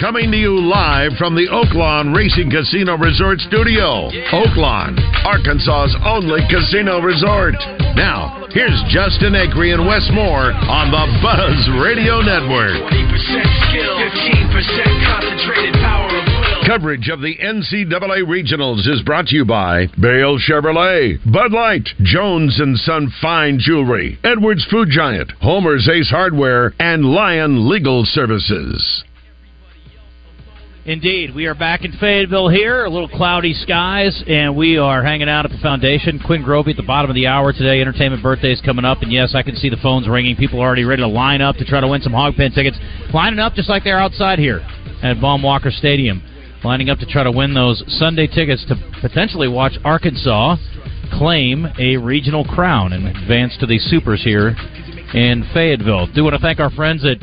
Coming to you live from the Oaklawn Racing Casino Resort Studio. Oaklawn, Arkansas's only casino resort. Now, here's Justin Acri and Wes Moore on the Buzz Radio Network. 20% skill, 15% concentrated power of will. Coverage of the NCAA Regionals is brought to you by Bale Chevrolet, Bud Light, Jones & Son Fine Jewelry, Edwards Food Giant, Homer's Ace Hardware, and Lion Legal Services. Indeed, we are back in Fayetteville here, a little cloudy skies, and we are hanging out at the foundation. Quinn Grovey at the bottom of the hour today. Entertainment birthdays coming up, and yes, I can see the phones ringing. People are already ready to line up to try to win some hog pen tickets. Lining up just like they're outside here at Baumwalker Stadium. Lining up to try to win those Sunday tickets to potentially watch Arkansas claim a regional crown and advance to the Supers here in Fayetteville. Do want to thank our friends at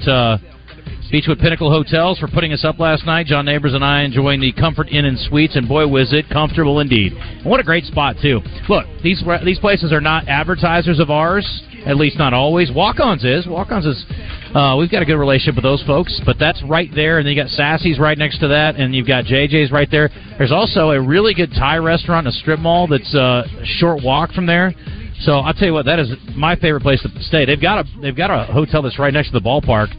Beachwood Pinnacle Hotels for putting us up last night. John Neighbors and I enjoying the Comfort Inn and Suites, and boy, was it comfortable indeed. And what a great spot, too. Look, these places are not advertisers of ours, at least not always. Walk-Ons is. We've got a good relationship with those folks, but that's right there, and then you got Sassy's right next to that, and you've got JJ's right there. There's also a really good Thai restaurant in a strip mall that's a short walk from there. So I'll tell you what, that is my favorite place to stay. They've got a hotel that's right next to the ballpark.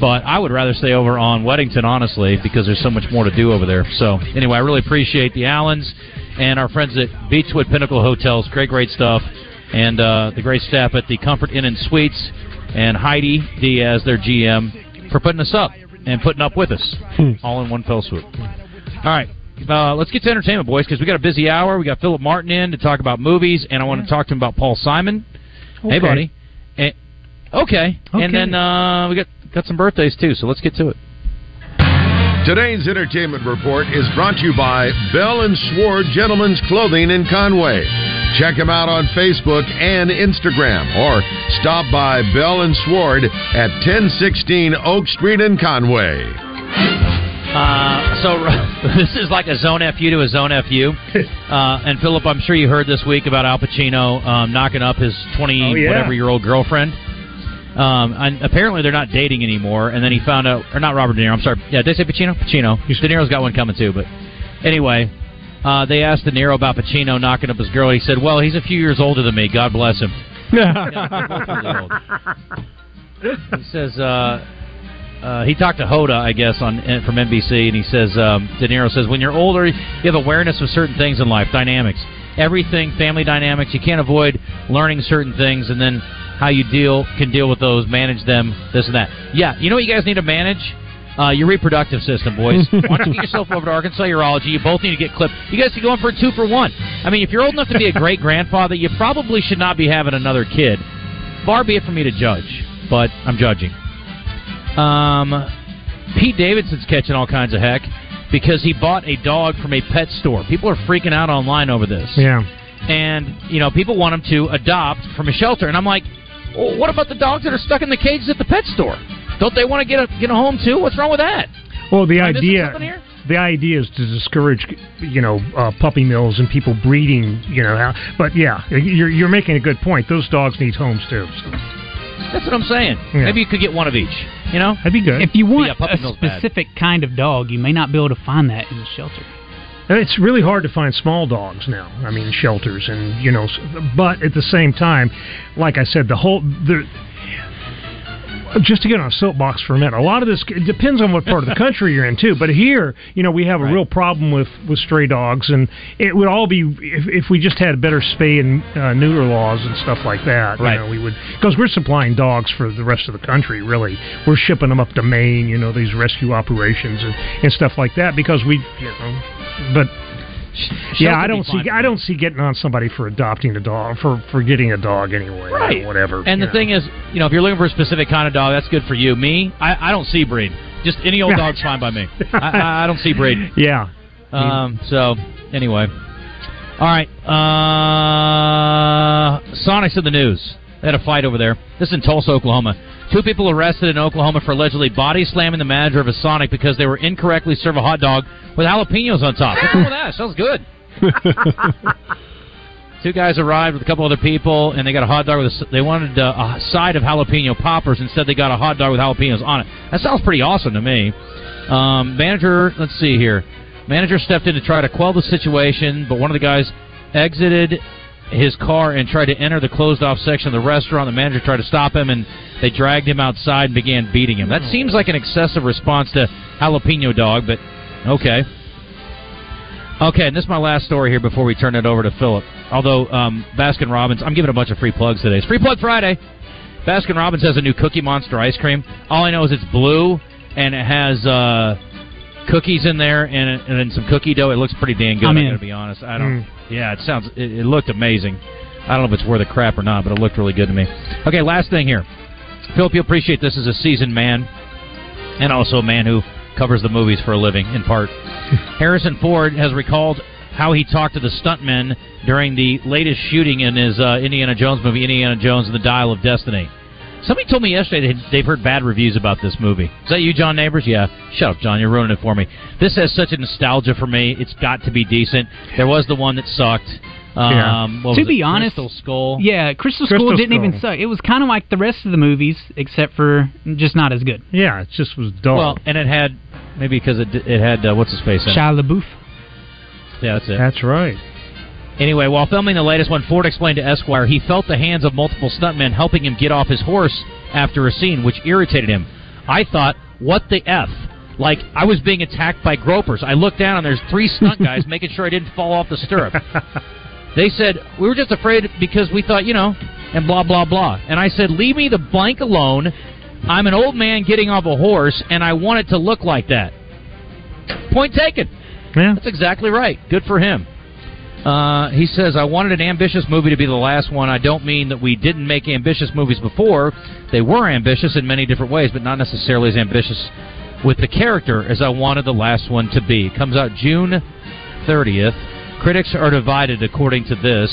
But I would rather stay over on Weddington, honestly, because there's so much more to do over there. So, anyway, I really appreciate the Allens and our friends at Beachwood Pinnacle Hotels. Great stuff. And the great staff at the Comfort Inn and Suites, and Heidi Diaz, their GM, for putting us up and putting up with us all in one fell swoop. All right. Let's get to entertainment, boys, because we got a busy hour. We got Philip Martin in to talk about movies, and I want to talk to him about Paul Simon. Okay. Hey, buddy. And, okay. And then we got some birthdays, too, so let's get to it. Today's entertainment report is brought to you by Bell and Sword Gentlemen's Clothing in Conway. Check them out on Facebook and Instagram, or stop by Bell and Sword at 1016 Oak Street in Conway. So this is like a zone FU to a zone FU. And, Philip, I'm sure you heard this week about Al Pacino knocking up his 20-whatever-year-old girlfriend. And apparently they're not dating anymore, and then he found out, or not Robert De Niro, I'm sorry. Yeah, did I say Pacino? Pacino. De Niro's got one coming too, but anyway, they asked De Niro about Pacino knocking up his girl. He said, well, he's a few years older than me. God bless him. He says, he talked to Hoda, I guess, from NBC, and he says, De Niro says, when you're older, you have awareness of certain things in life, dynamics, everything, family dynamics. You can't avoid learning certain things, and then how you can deal with those, manage them, this and that. Yeah, you know what you guys need to manage? Your reproductive system, boys. Why don't you get yourself over to Arkansas Urology? You both need to get clipped. You guys can go in for a 2-for-1. I mean, if you're old enough to be a great-grandfather, you probably should not be having another kid. Far be it for me to judge, but I'm judging. Pete Davidson's catching all kinds of heck because he bought a dog from a pet store. People are freaking out online over this. Yeah. And, you know, people want him to adopt from a shelter. And I'm like, well, what about the dogs that are stuck in the cages at the pet store? Don't they want to get a home too? What's wrong with that? Well, the idea is to discourage, puppy mills and people breeding, But yeah, you're making a good point. Those dogs need homes too. So. That's what I'm saying. Yeah. Maybe you could get one of each. That'd be good. If you want a specific kind of dog, you may not be able to find that in the shelter. And it's really hard to find small dogs now. I mean, shelters and, but at the same time, like I said, just to get on a soapbox for a minute, a lot of this depends on what part of the country you're in, too. But here, we have a real problem with stray dogs, and it would all be if we just had better spay and neuter laws and stuff like that. Right. We would, because we're supplying dogs for the rest of the country, really. We're shipping them up to Maine, these rescue operations and stuff like that, because we, but... Yeah, I don't see getting on somebody for adopting a dog, for getting a dog anyway, right. Or whatever. And the thing is, if you're looking for a specific kind of dog, that's good for you. Me, I don't see breed. Just any old dog's fine by me. I don't see breed. Yeah. So anyway, All right. Sonic's in the news. They had a fight over there. This is in Tulsa, Oklahoma. Two people arrested in Oklahoma for allegedly body slamming the manager of a Sonic because they were incorrectly served a hot dog with jalapenos on top. What's wrong with that? Sounds good. Two guys arrived with a couple other people, and they got a hot dog with a, they wanted a side of jalapeno poppers. Instead, they got a hot dog with jalapenos on it. That sounds pretty awesome to me. Manager, let's see here. Manager stepped in to try to quell the situation, but one of the guys exited his car and tried to enter the closed-off section of the restaurant. The manager tried to stop him, and they dragged him outside and began beating him. That seems like an excessive response to jalapeno dog, but okay. Okay, and this is my last story here before we turn it over to Philip. Although, Baskin-Robbins, I'm giving a bunch of free plugs today. It's Free Plug Friday. Baskin-Robbins has a new Cookie Monster ice cream. All I know is it's blue, and it has cookies in there and some cookie dough. It looks pretty dang good, I'm going to be honest. I don't. Yeah, it looked amazing. I don't know if it's worth a crap or not, but it looked really good to me. Okay, last thing here. Philip, you'll appreciate this as a seasoned man and also a man who covers the movies for a living, in part. Harrison Ford has recalled how he talked to the stuntmen during the latest shooting in his Indiana Jones movie, Indiana Jones and the Dial of Destiny. Somebody told me yesterday they've heard bad reviews about this movie. Is that you, John Neighbors? Yeah. Shut up, John. You're ruining it for me. This has such a nostalgia for me. It's got to be decent. There was the one that sucked. To be honest, Crystal Skull. Yeah, Crystal Skull didn't even suck. It was kind of like the rest of the movies, except for just not as good. Yeah, it just was dull. Well, and it had, maybe because it had, what's his face? Shia LaBeouf. Yeah, that's it. That's right. Anyway, while filming the latest one, Ford explained to Esquire he felt the hands of multiple stuntmen helping him get off his horse after a scene, which irritated him. I thought, what the F? Like, I was being attacked by gropers. I looked down and there's three stunt guys making sure I didn't fall off the stirrup. They said, we were just afraid because we thought, and blah, blah, blah. And I said, leave me the blank alone. I'm an old man getting off a horse, and I want it to look like that. Point taken. Yeah. That's exactly right. Good for him. He says, I wanted an ambitious movie to be the last one. I don't mean that we didn't make ambitious movies before. They were ambitious in many different ways, but not necessarily as ambitious with the character as I wanted the last one to be. It comes out June 30th. Critics are divided according to this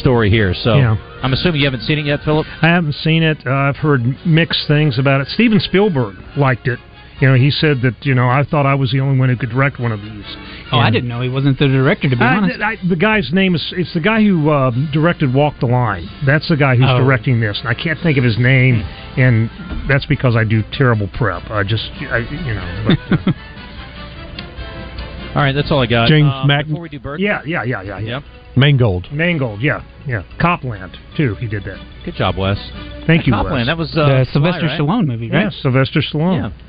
story here. So yeah. I'm assuming you haven't seen it yet, Philip? I haven't seen it. I've heard mixed things about it. Steven Spielberg liked it. He said that, I thought I was the only one who could direct one of these. Oh, I didn't know he wasn't the director, to be honest. The guy's name is, it's the guy who directed Walk the Line. That's the guy who's directing this. And I can't think of his name, and that's because I do terrible prep. But, all right, that's all I got. James Mangold. Before we do Bird? Yeah. Mangold, yeah. Copland, too, he did that. Good job, Wes. Thank you, Copland, Wes. That was the Sylvester Stallone movie, right? Yeah, Sylvester Stallone. Yeah.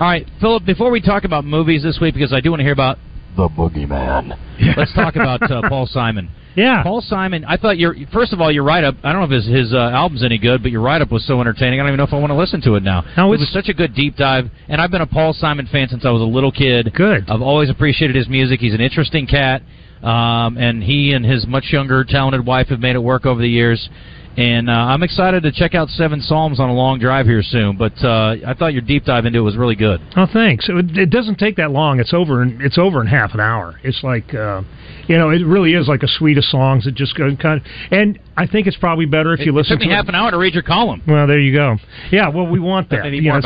All right, Philip, before we talk about movies this week, because I do want to hear about The Boogeyman, let's talk about Paul Simon. Yeah. Paul Simon, I thought first of all, your write-up, I don't know if his album's any good, but your write-up was so entertaining, I don't even know if I want to listen to it now. No, it was such a good deep dive, and I've been a Paul Simon fan since I was a little kid. Good. I've always appreciated his music. He's an interesting cat, and he and his much younger, talented wife have made it work over the years. And I'm excited to check out Seven Psalms on a long drive here soon, but I thought your deep dive into it was really good. Oh, thanks. It doesn't take that long. It's over in half an hour. It's like, it really is like a suite of songs that just go kind of. And I think it's probably better if you listen to it. It took me half an hour to read your column. Well, there you go. Yeah, well, we want that.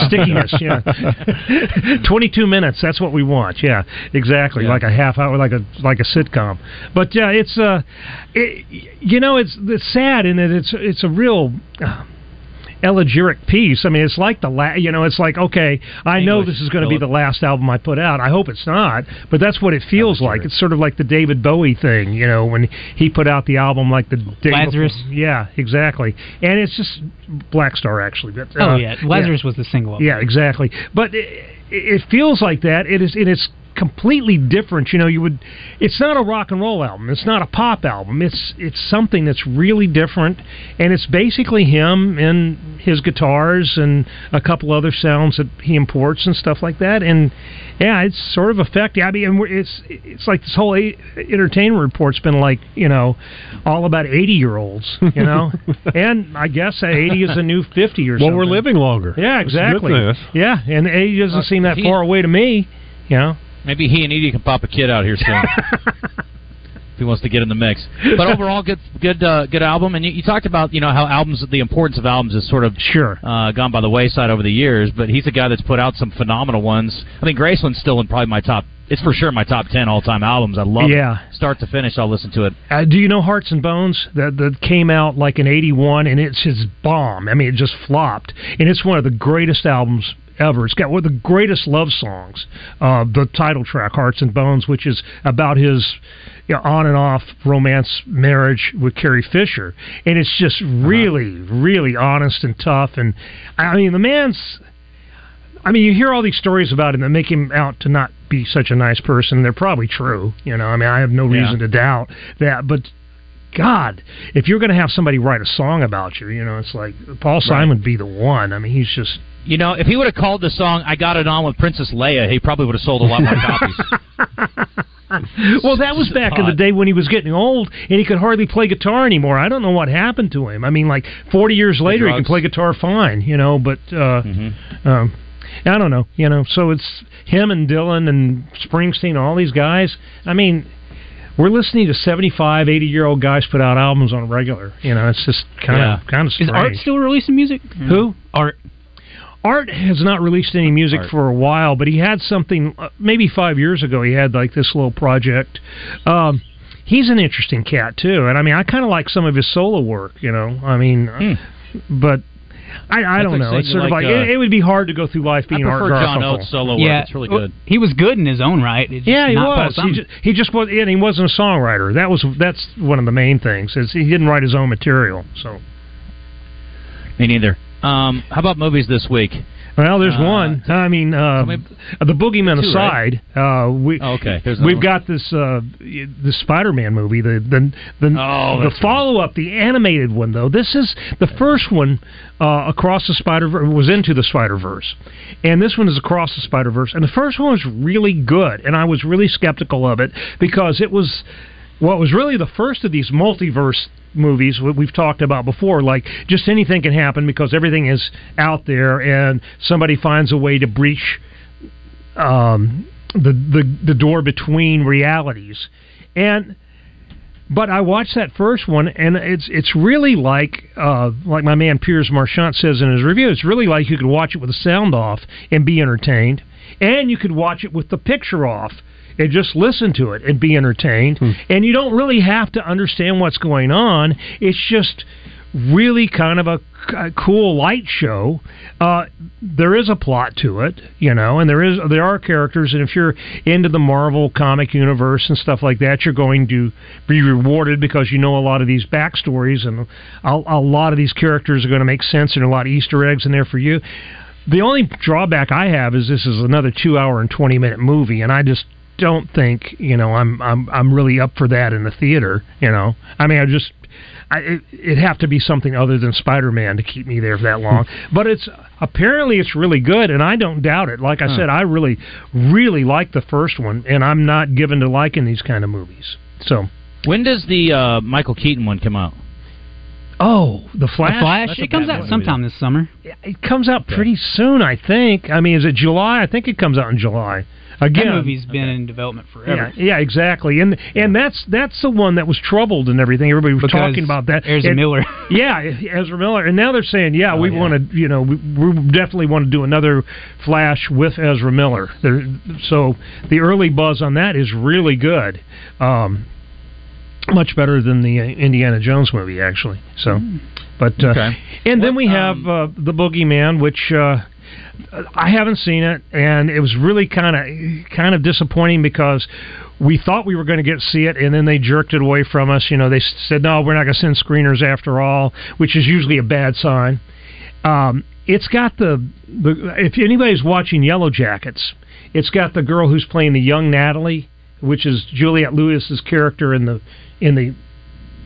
Stickiness. Yeah. 22 minutes, that's what we want. Yeah, exactly. Yeah. Like a half hour, like a sitcom. But, yeah, it's sad in that it's a real elegiac piece. I mean, it's like okay, I know this is going to be the last album I put out. I hope it's not, but that's what it feels like. It's sort of like the David Bowie thing, when he put out the album like the day Lazarus. Before. Yeah, exactly. And it's just Black Star, actually. But, Lazarus was the single album. Yeah, exactly. But it feels like that. It is. And it's completely different. It's not a rock and roll album. It's not a pop album. It's something that's really different, and it's basically him and his guitars and a couple other sounds that he imports and stuff like that. And yeah, it's sort of effective. I mean, it's like this whole Entertainment Report's been like, all about 80-year-olds, and I guess 80 is the new 50 or something. Well, we're living longer. Yeah, exactly. Yeah, and 80 doesn't seem that far away to me. Maybe he and Edie can pop a kid out here soon. he wants to get in the mix. But overall, good album. And you talked about, you know, how albums, the importance of albums has sort of gone by the wayside over the years. But he's a guy that's put out some phenomenal ones. I mean, Graceland's still in probably my top. It's for sure my top 10 all-time albums. I love it. Start to finish, I'll listen to it. Do you know Hearts and Bones? That came out like in 81, and it's his bomb. I mean, it just flopped. And it's one of the greatest albums ever. It's got one of the greatest love songs, the title track, Hearts and Bones, which is about his on and off romance marriage with Carrie Fisher. And it's just really, really honest and tough. And, I mean, the man's... I mean, you hear all these stories about him that make him out to not be such a nice person. They're probably true, you know. I mean, I have no reason to doubt that. But God, if you're going to have somebody write a song about you, you know, it's like Paul Simon would be the one. I mean, he's just, you know, if he would have called the song "I Got It On" with Princess Leia, he probably would have sold a lot more copies. Well, that was back in the day when he was getting old and he could hardly play guitar anymore. I don't know what happened to him. I mean, like 40 years later, he can play guitar fine, you know. But I don't know, you know, so it's him and Dylan and Springsteen, all these guys. I mean, we're listening to 75, 80-year-old guys put out albums on a regular. You know, it's just kind of strange. Is Art still releasing music? Mm. Who? Art. Art has not released any music for a while, but he had something, maybe 5 years ago, he had like this little project. He's an interesting cat, too. And, I mean, I kind of like some of his solo work, you know. I mean, but... I don't know. It's sort of like it would be hard to go through life being Art Garfunkel. I prefer John Oates' solo work. Yeah, it's really good. He was good in his own right. Yeah, he was. He just was, and he wasn't a songwriter. That's one of the main things. Is he didn't write his own material. So me neither. How about movies this week? Well, there's one. I mean, the Boogeyman aside, we've got this the Spider-Man movie, the follow-up, the animated one though. This is the first one across the Spider-Verse was Into the Spider-Verse, and this one is Across the Spider-Verse. And the first one was really good, and I was really skeptical of it because it was really the first of these multiverse movies we've talked about before, like just anything can happen because everything is out there and somebody finds a way to breach the door between realities. But I watched that first one, and it's really like my man Piers Marchant says in his review, it's really like you could watch it with the sound off and be entertained, and you could watch it with the picture off and just listen to it and be entertained. And you don't really have to understand what's going on. It's just really kind of a cool light show. There is a plot to it, you know, and there are characters, and if you're into the Marvel comic universe and stuff like that, you're going to be rewarded because you know a lot of these backstories, and a lot of these characters are going to make sense, and a lot of Easter eggs in there for you. The only drawback I have is this is another 2 hour and 20-minute movie, and I just don't think, you know, I'm really up for that in the theater, you know. I mean, it'd have to be something other than Spider-Man to keep me there for that long. But apparently it's really good, and I don't doubt it. Like I said, I really, really like the first one, and I'm not given to liking these kind of movies. So when does the Michael Keaton one come out? Oh, The Flash? It comes out sometime this summer. It comes out pretty soon, I think. I mean, is it July? I think it comes out in July. Again, that movie's been in development forever. Yeah, exactly. And that's the one that was troubled and everything. Everybody was talking about that. Ezra Miller. Yeah, Ezra Miller. And now they're saying, want to, you know, we definitely want to do another Flash with Ezra Miller. So the early buzz on that is really good. Much better than the Indiana Jones movie, actually. So, and then we have The Boogeyman, which... I haven't seen it, and it was really kind of disappointing because we thought we were going to get to see it, and then they jerked it away from us. You know, they said, no, we're not going to send screeners after all, which is usually a bad sign. It's got if anybody's watching Yellow Jackets, it's got the girl who's playing the young Natalie, which is Juliette Lewis's character in the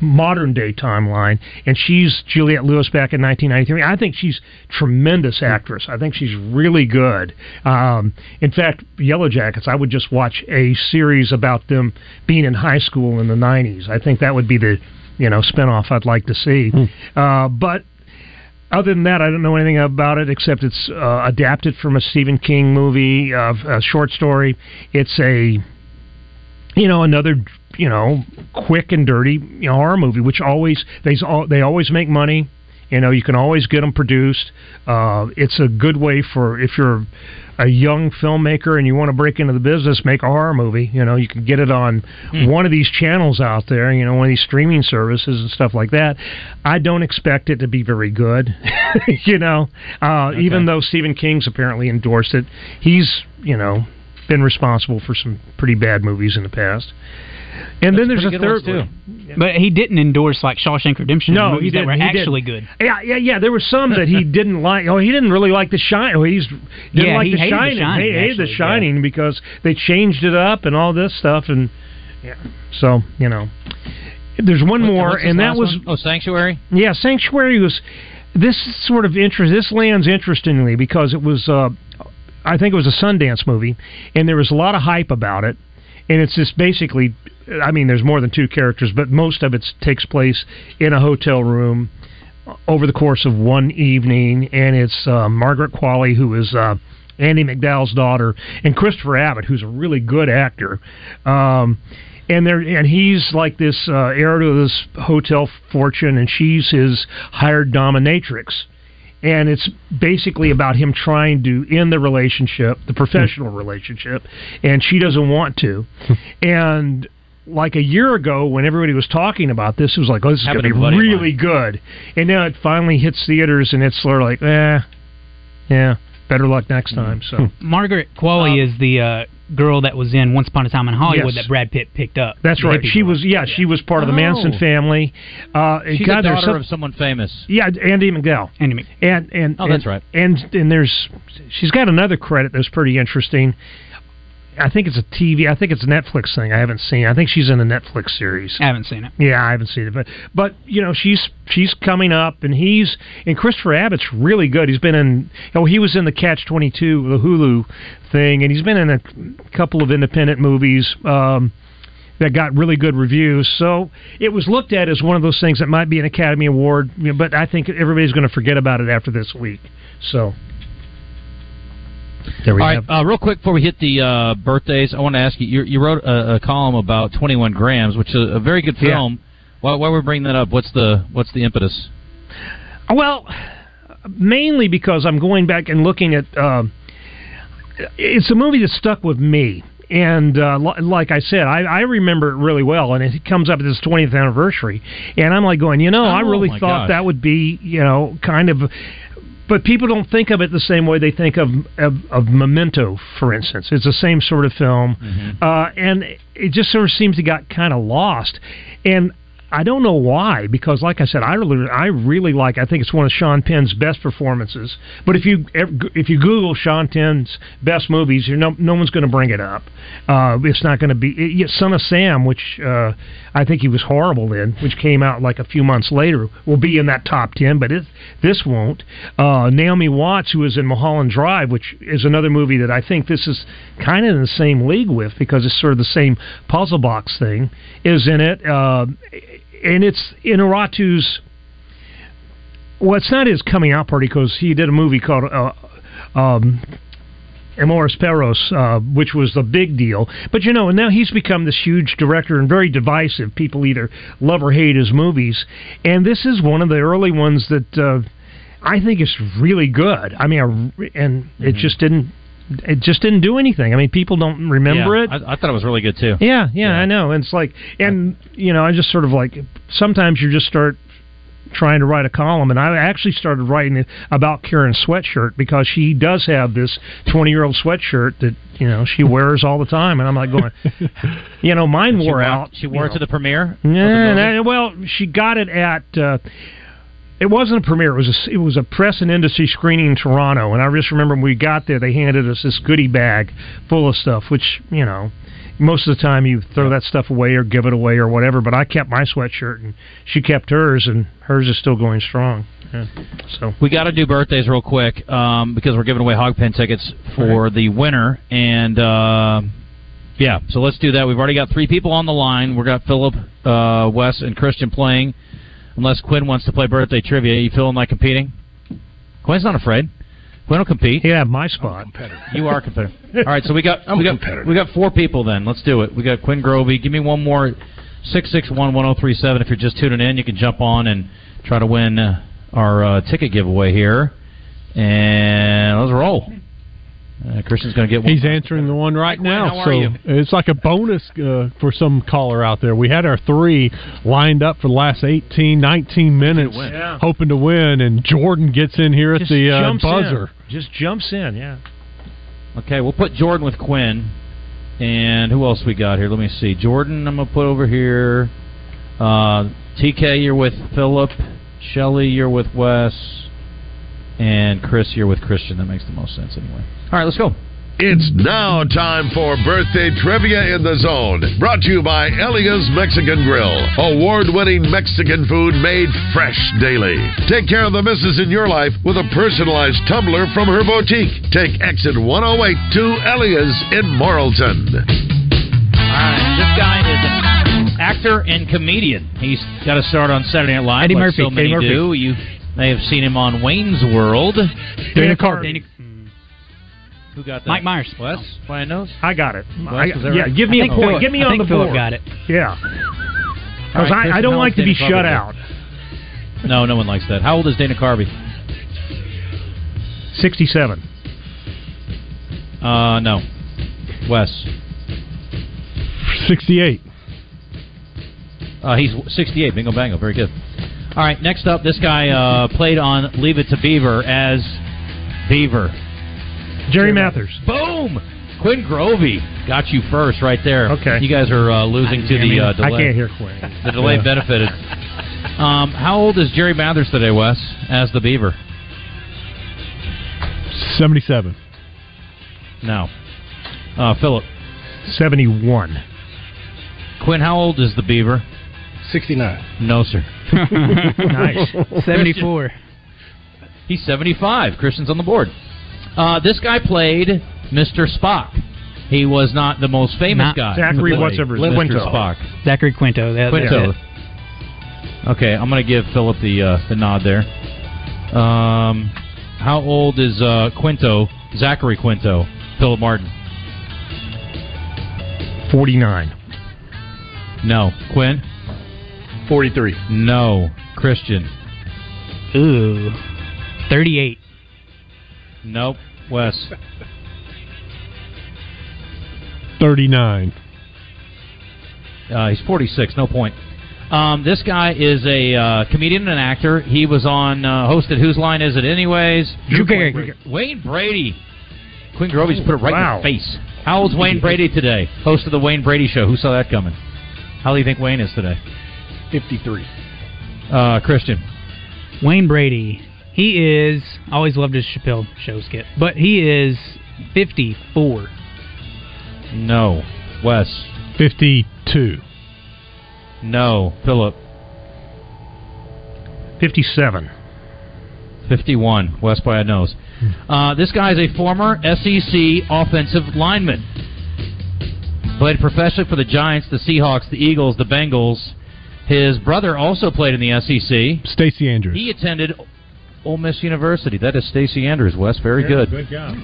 modern day timeline, and she's Juliette Lewis back in 1993. I think she's a tremendous actress. I think she's really good. In fact, Yellow Jackets, I would just watch a series about them being in high school in the 90s. I think that would be the, you know, spinoff I'd like to see. But other than that, I don't know anything about it except it's adapted from a Stephen King movie, a short story. It's another you know, quick and dirty, you know, horror movie, which always they always make money. You know, you can always get them produced. It's a good way for if you're a young filmmaker and you want to break into the business, make a horror movie. You know, you can get it on one of these channels out there, you know, one of these streaming services and stuff like that. I don't expect it to be very good, you know, even though Stephen King's apparently endorsed it. He's, you know, been responsible for some pretty bad movies in the past. And then there's a third too. Yeah. But he didn't endorse like Shawshank Redemption movies that were actually good. Yeah. There were some that he didn't like. Oh, he didn't really like The Shining. Oh, he hated The Shining. He hated The Shining because they changed it up and all this stuff. And yeah, so you know, there's one more, and that was Sanctuary. Yeah, Sanctuary was this sort of interest. This lands interestingly because it was, I think it was a Sundance movie, and there was a lot of hype about it. And it's just basically, I mean, there's more than two characters, but most of it takes place in a hotel room over the course of one evening. And it's Margaret Qualley, who is Andy McDowell's daughter, and Christopher Abbott, who's a really good actor. And he's like this heir to this hotel fortune, and she's his hired dominatrix. And it's basically about him trying to end the relationship, the professional relationship, and she doesn't want to. And like a year ago, when everybody was talking about this, it was like, oh, this is going to be really good. And now it finally hits theaters, and it's sort of like, yeah, better luck next time. So Margaret Qualley is the girl that was in Once Upon a Time in Hollywood that Brad Pitt picked up. That's right. She was part of the Manson family. She's the daughter of someone famous. Yeah, Andy McDowell. That's right. And she's got another credit that's pretty interesting. I think it's a Netflix thing I haven't seen. I think she's in a Netflix series. I haven't seen it. Yeah, I haven't seen it. But you know, she's coming up, and Christopher Abbott's really good. He's been in, he was in the Catch-22, the Hulu thing, and he's been in a couple of independent movies that got really good reviews. So it was looked at as one of those things that might be an Academy Award, but I think everybody's going to forget about it after this week. So All right, real quick before we hit the birthdays, I want to ask you, you wrote a column about 21 Grams, which is a very good film. Yeah. Why we're bringing that up? What's the impetus? Well, mainly because I'm going back and looking at... it's a movie that stuck with me. And like I said, I remember it really well, and it comes up at this 20th anniversary. And I'm like going, I really thought that would be, kind of... But people don't think of it the same way they think of Memento, for instance. It's the same sort of film. Mm-hmm. And it just sort of seems to got kind of lost. And I don't know why, because like I said, I think it's one of Sean Penn's best performances. But if you Google Sean Penn's best movies, no one's going to bring it up. It's not going to be... Son of Sam, which I think he was horrible in, which came out like a few months later, will be in that top 10, but this won't. Naomi Watts, who was in Mulholland Drive, which is another movie that I think this is kind of in the same league with, because it's sort of the same puzzle box thing, is in it. And it's Inarritu's... Well, it's not his coming out party, because he did a movie called Amores Perros, which was the big deal. But, and now he's become this huge director and very divisive. People either love or hate his movies. And this is one of the early ones that I think is really good. I mean, it just didn't... It just didn't do anything. I mean, people don't remember it. I thought it was really good, too. Yeah, I know. And it's like, I just sort of like, sometimes you just start trying to write a column, and I actually started writing about Karen Sweatshirt, because she does have this 20-year-old sweatshirt that, she wears all the time, and I'm like going, mine wore out. She wore it to the premiere? Yeah, well, she got it at... It wasn't a premiere. It was a press and industry screening in Toronto, and I just remember when we got there, they handed us this goodie bag full of stuff, which, most of the time you throw that stuff away or give it away or whatever, but I kept my sweatshirt, and she kept hers, and hers is still going strong. Yeah. So we got to do birthdays real quick because we're giving away hog pen tickets for the winner, and... so let's do that. We've already got three people on the line. We've got Philip, Wes, and Christian playing. Unless Quinn wants to play birthday trivia. Are you feeling like competing? Quinn's not afraid. We don't compete. Yeah, my spot. I'm a competitor. You are a competitor. All right, so we got four people then. Let's do it. We got Quinn Grovey. Give me one more. 661-1037. If you're just tuning in, you can jump on and try to win our ticket giveaway here. And let's roll. Christian's going to get one. He's answering the one right now. How are you? It's like a bonus for some caller out there. We had our three lined up for the last 18, 19 minutes, hoping to win, and Jordan gets in here at the buzzer. Just jumps in, yeah. Okay, we'll put Jordan with Quinn. And who else we got here? Let me see. Jordan, I'm going to put over here. TK, you're with Philip. Shelly, you're with Wes. And Chris, you're with Christian. That makes the most sense anyway. All right, let's go. It's now time for Birthday Trivia in the Zone. Brought to you by Elia's Mexican Grill. Award-winning Mexican food made fresh daily. Take care of the misses in your life with a personalized tumbler from her boutique. Take exit 108 to Elia's in Morrilton. All right, this guy is an actor and comedian. He's got to start on Saturday Night Live. Eddie like Murphy. So many Eddie do. Murphy. You may have seen him on Wayne's World. Dana Carvey. Who got that? Mike Myers. Wes? Brian knows? I got it. Wes, yeah, give me a point. Give me on the board. Philip got it. Yeah. Because right, I don't like to be shut out. No, no one likes that. How old is Dana Carvey? 67. No. Wes? 68. He's 68. Bingo bango. Very good. All right, next up, this guy played on Leave It to Beaver as Beaver. Jerry Mathers. Boom! Quinn Grovey got you first right there. Okay. You guys are losing to the delay. I can't hear Quinn. The delay benefited. How old is Jerry Mathers today, Wes, as the Beaver? 77. No. Philip. 71. Quinn, how old is the Beaver? 69. No, sir. Nice. 74. He's 75. Christian's on the board. This guy played Mr. Spock. He was not the most famous guy. Zachary whatever. Mr. Spock. Zachary Quinto. Quinto. Okay, I'm going to give Philip the nod there. How old is Quinto? Zachary Quinto. Philip Martin. 49. No. Quinn? 43. No. Christian? Ooh. 38. Nope. Wes? 39. He's 46. No point. This guy is a comedian and an actor. He was on, hosted Whose Line Is It Anyways? Wayne Brady. Quinn Grovey's put it right in the face. How old's Wayne Brady today? Host of The Wayne Brady Show. Who saw that coming? How do you think Wayne is today? 53. Christian? Wayne Brady. He is, I always loved his Chappelle show skit, but he is 54. No. Wes? 52. No. Philip? 57. 51. Wes by a nose. This guy is a former SEC offensive lineman. Played professionally for the Giants, the Seahawks, the Eagles, the Bengals. His brother also played in the SEC. Stacy Andrews. He attended Ole Miss University. That is Stacy Andrews, Wes. Very good. Good job.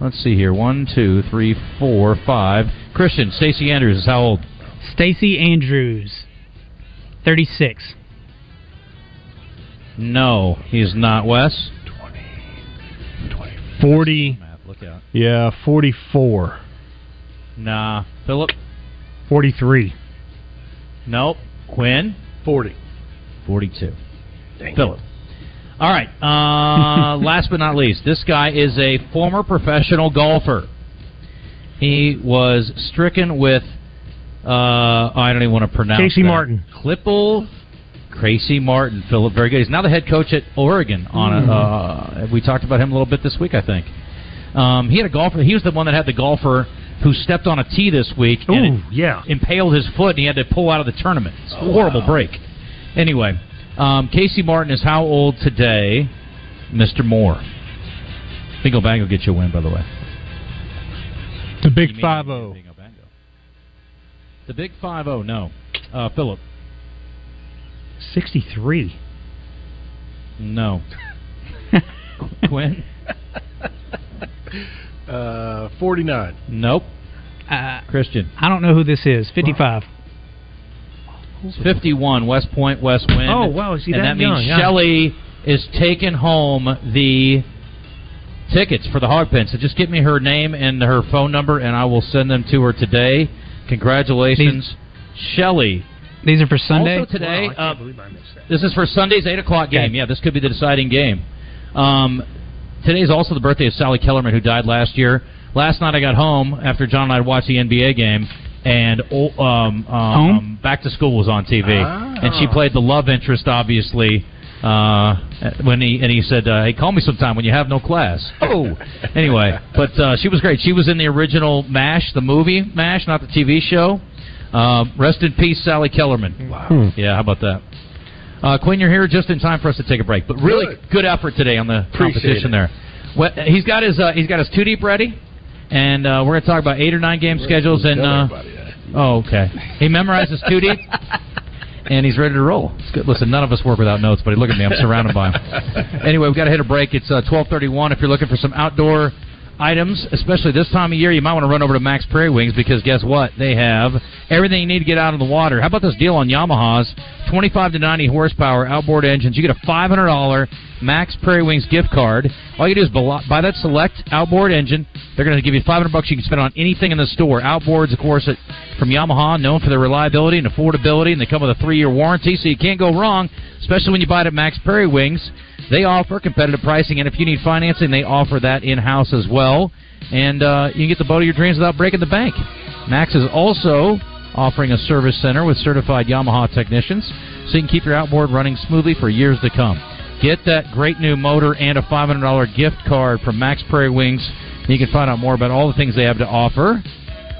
Let's see here. 1, 2, 3, 4, 5. Christian, Stacy Andrews is how old? Stacy Andrews, 36. No, he's not. Wes? 20. 40. Look out. Yeah, 44. Nah. Philip? 43. Nope. Quinn? 40. 42. Philip. All right. Last but not least, this guy is a former professional golfer. He was stricken with, I don't even want to pronounce Casey that. Martin. Tracy Martin. Philip, very good. He's now the head coach at Oregon. We talked about him a little bit this week, I think. He had a golfer. He was the one that had the golfer who stepped on a tee this week and impaled his foot, and he had to pull out of the tournament. It's a horrible break. Anyway. Casey Martin is how old today, Mr. Moore? Bingo Bango gets you a win, by the way. The Big 5-0. The Big 5-0, no. Philip? 63. No. Quinn? 49. Nope. Christian. I don't know who this is. 55. 51, West Point, West Wind. Oh, wow. Is he that young? And that means Shelly is taking home the tickets for the Hogpen. So just get me her name and her phone number, and I will send them to her today. Congratulations, Shelly. These are for Sunday? Also today. Wow, I can't believe I missed that. This is for Sunday's 8 o'clock game. Okay. Yeah, this could be the deciding game. Today is also the birthday of Sally Kellerman, who died last year. Last night I got home after John and I watched the NBA game, and Back to School was on TV. Ah. And she played the love interest, obviously, when he said, hey, call me sometime when you have no class. Oh! Anyway, but she was great. She was in the original MASH, the movie MASH, not the TV show. Rest in peace, Sally Kellerman. Wow. Yeah, how about that? Quinn, you're here just in time for us to take a break. But really good effort today on the competition there. Well, he's got his two deep ready, and we're going to talk about 8 or 9 game schedules. And he memorizes two deep, and he's ready to roll. It's good. Listen, none of us work without notes, buddy. Look at me, I'm surrounded by him. Anyway, we've got to hit a break. It's 12:31. If you're looking for some outdoor items, especially this time of year, you might want to run over to Max Prairie Wings, because guess what? They have everything you need to get out of the water. How about this deal on Yamahas? 25 to 90 horsepower outboard engines. You get a $500 Max Prairie Wings gift card. All you do is buy that select outboard engine. They're going to give you $500 you can spend on anything in the store. Outboards, of course, from Yamaha, known for their reliability and affordability, and they come with a 3-year warranty, so you can't go wrong, especially when you buy it at Max Prairie Wings. They offer competitive pricing, and if you need financing, they offer that in-house as well. And you can get the boat of your dreams without breaking the bank. Max is also offering a service center with certified Yamaha technicians, so you can keep your outboard running smoothly for years to come. Get that great new motor and a $500 gift card from Max Prairie Wings. You can find out more about all the things they have to offer,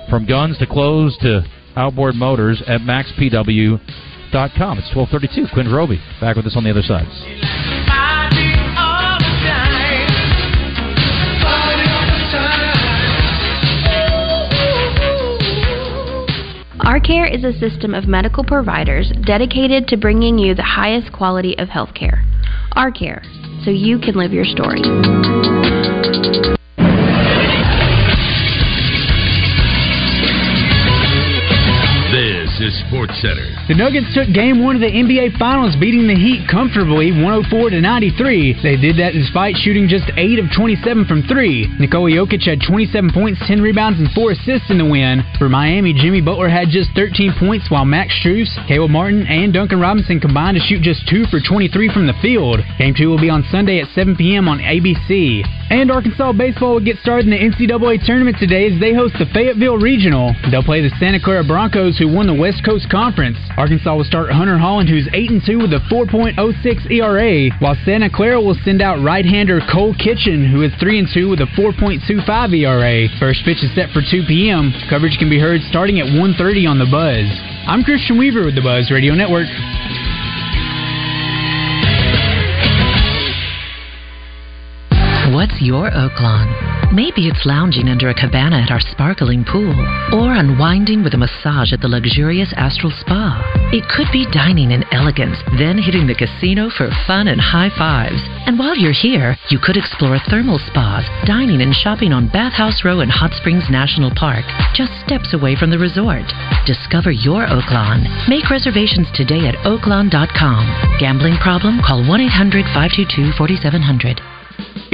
from guns to clothes to outboard motors, at maxpw.com. It's 12:32. Quinn Roby back with us on the other side. Arcare is a system of medical providers dedicated to bringing you the highest quality of health care. Arcare, so you can live your story. Sports Center. The Nuggets took Game 1 of the NBA Finals, beating the Heat comfortably 104-93. They did that despite shooting just 8 of 27 from 3. Nikola Jokic had 27 points, 10 rebounds, and 4 assists in the win. For Miami, Jimmy Butler had just 13 points, while Max Strus, Caleb Martin, and Duncan Robinson combined to shoot just 2 for 23 from the field. Game 2 will be on Sunday at 7 p.m. on ABC. And Arkansas baseball will get started in the NCAA tournament today as they host the Fayetteville Regional. They'll play the Santa Clara Broncos, who won the West Coast Conference. Arkansas will start Hunter Holland, who's 8-2 with a 4.06 ERA, while Santa Clara will send out right-hander Cole Kitchen, who is 3-2 with a 4.25 ERA. First pitch is set for 2 p.m. Coverage can be heard starting at 1:30 on The Buzz. I'm Christian Weaver with The Buzz Radio Network. What's your Oaklawn? Maybe it's lounging under a cabana at our sparkling pool, or unwinding with a massage at the luxurious Astral Spa. It could be dining in elegance, then hitting the casino for fun and high fives. And while you're here, you could explore thermal spas, dining and shopping on Bathhouse Row in Hot Springs National Park, just steps away from the resort. Discover your Oaklawn. Make reservations today at oaklawn.com. Gambling problem? Call 1-800-522-4700.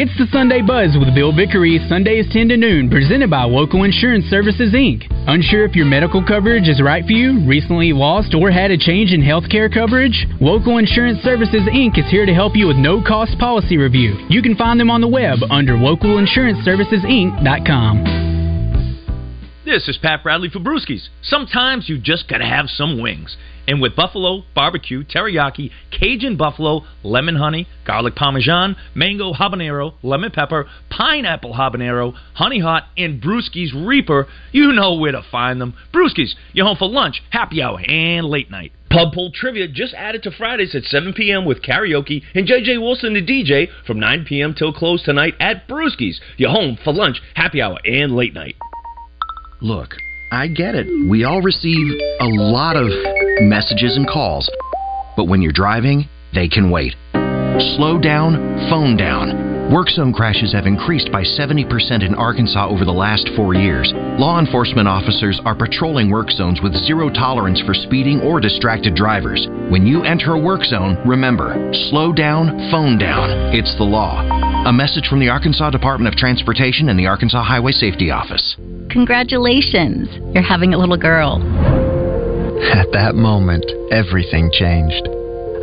It's the Sunday Buzz with Bill Vickery, Sundays 10 to noon, presented by Local Insurance Services, Inc. Unsure if your medical coverage is right for you, recently lost, or had a change in health care coverage? Local Insurance Services, Inc. is here to help you with no-cost policy review. You can find them on the web under localinsuranceservicesinc.com. This is Pat Bradley for Brewskis. Sometimes you just gotta have some wings. And with buffalo, barbecue, teriyaki, Cajun buffalo, lemon honey, garlic parmesan, mango habanero, lemon pepper, pineapple habanero, honey hot, and Brewskis Reaper, you know where to find them. Brewskis, you're home for lunch, happy hour, and late night. Pub Poll Trivia just added to Fridays at 7 p.m. with karaoke and J.J. Wilson the DJ from 9 p.m. till close tonight at Brewskis. You're home for lunch, happy hour, and late night. Look, I get it. We all receive a lot of messages and calls. But when you're driving, they can wait. Slow down, phone down. Work zone crashes have increased by 70% in Arkansas over the last 4 years. Law enforcement officers are patrolling work zones with zero tolerance for speeding or distracted drivers. When you enter a work zone, remember, slow down, phone down. It's the law. A message from the Arkansas Department of Transportation and the Arkansas Highway Safety Office. Congratulations, you're having a little girl. At that moment, everything changed.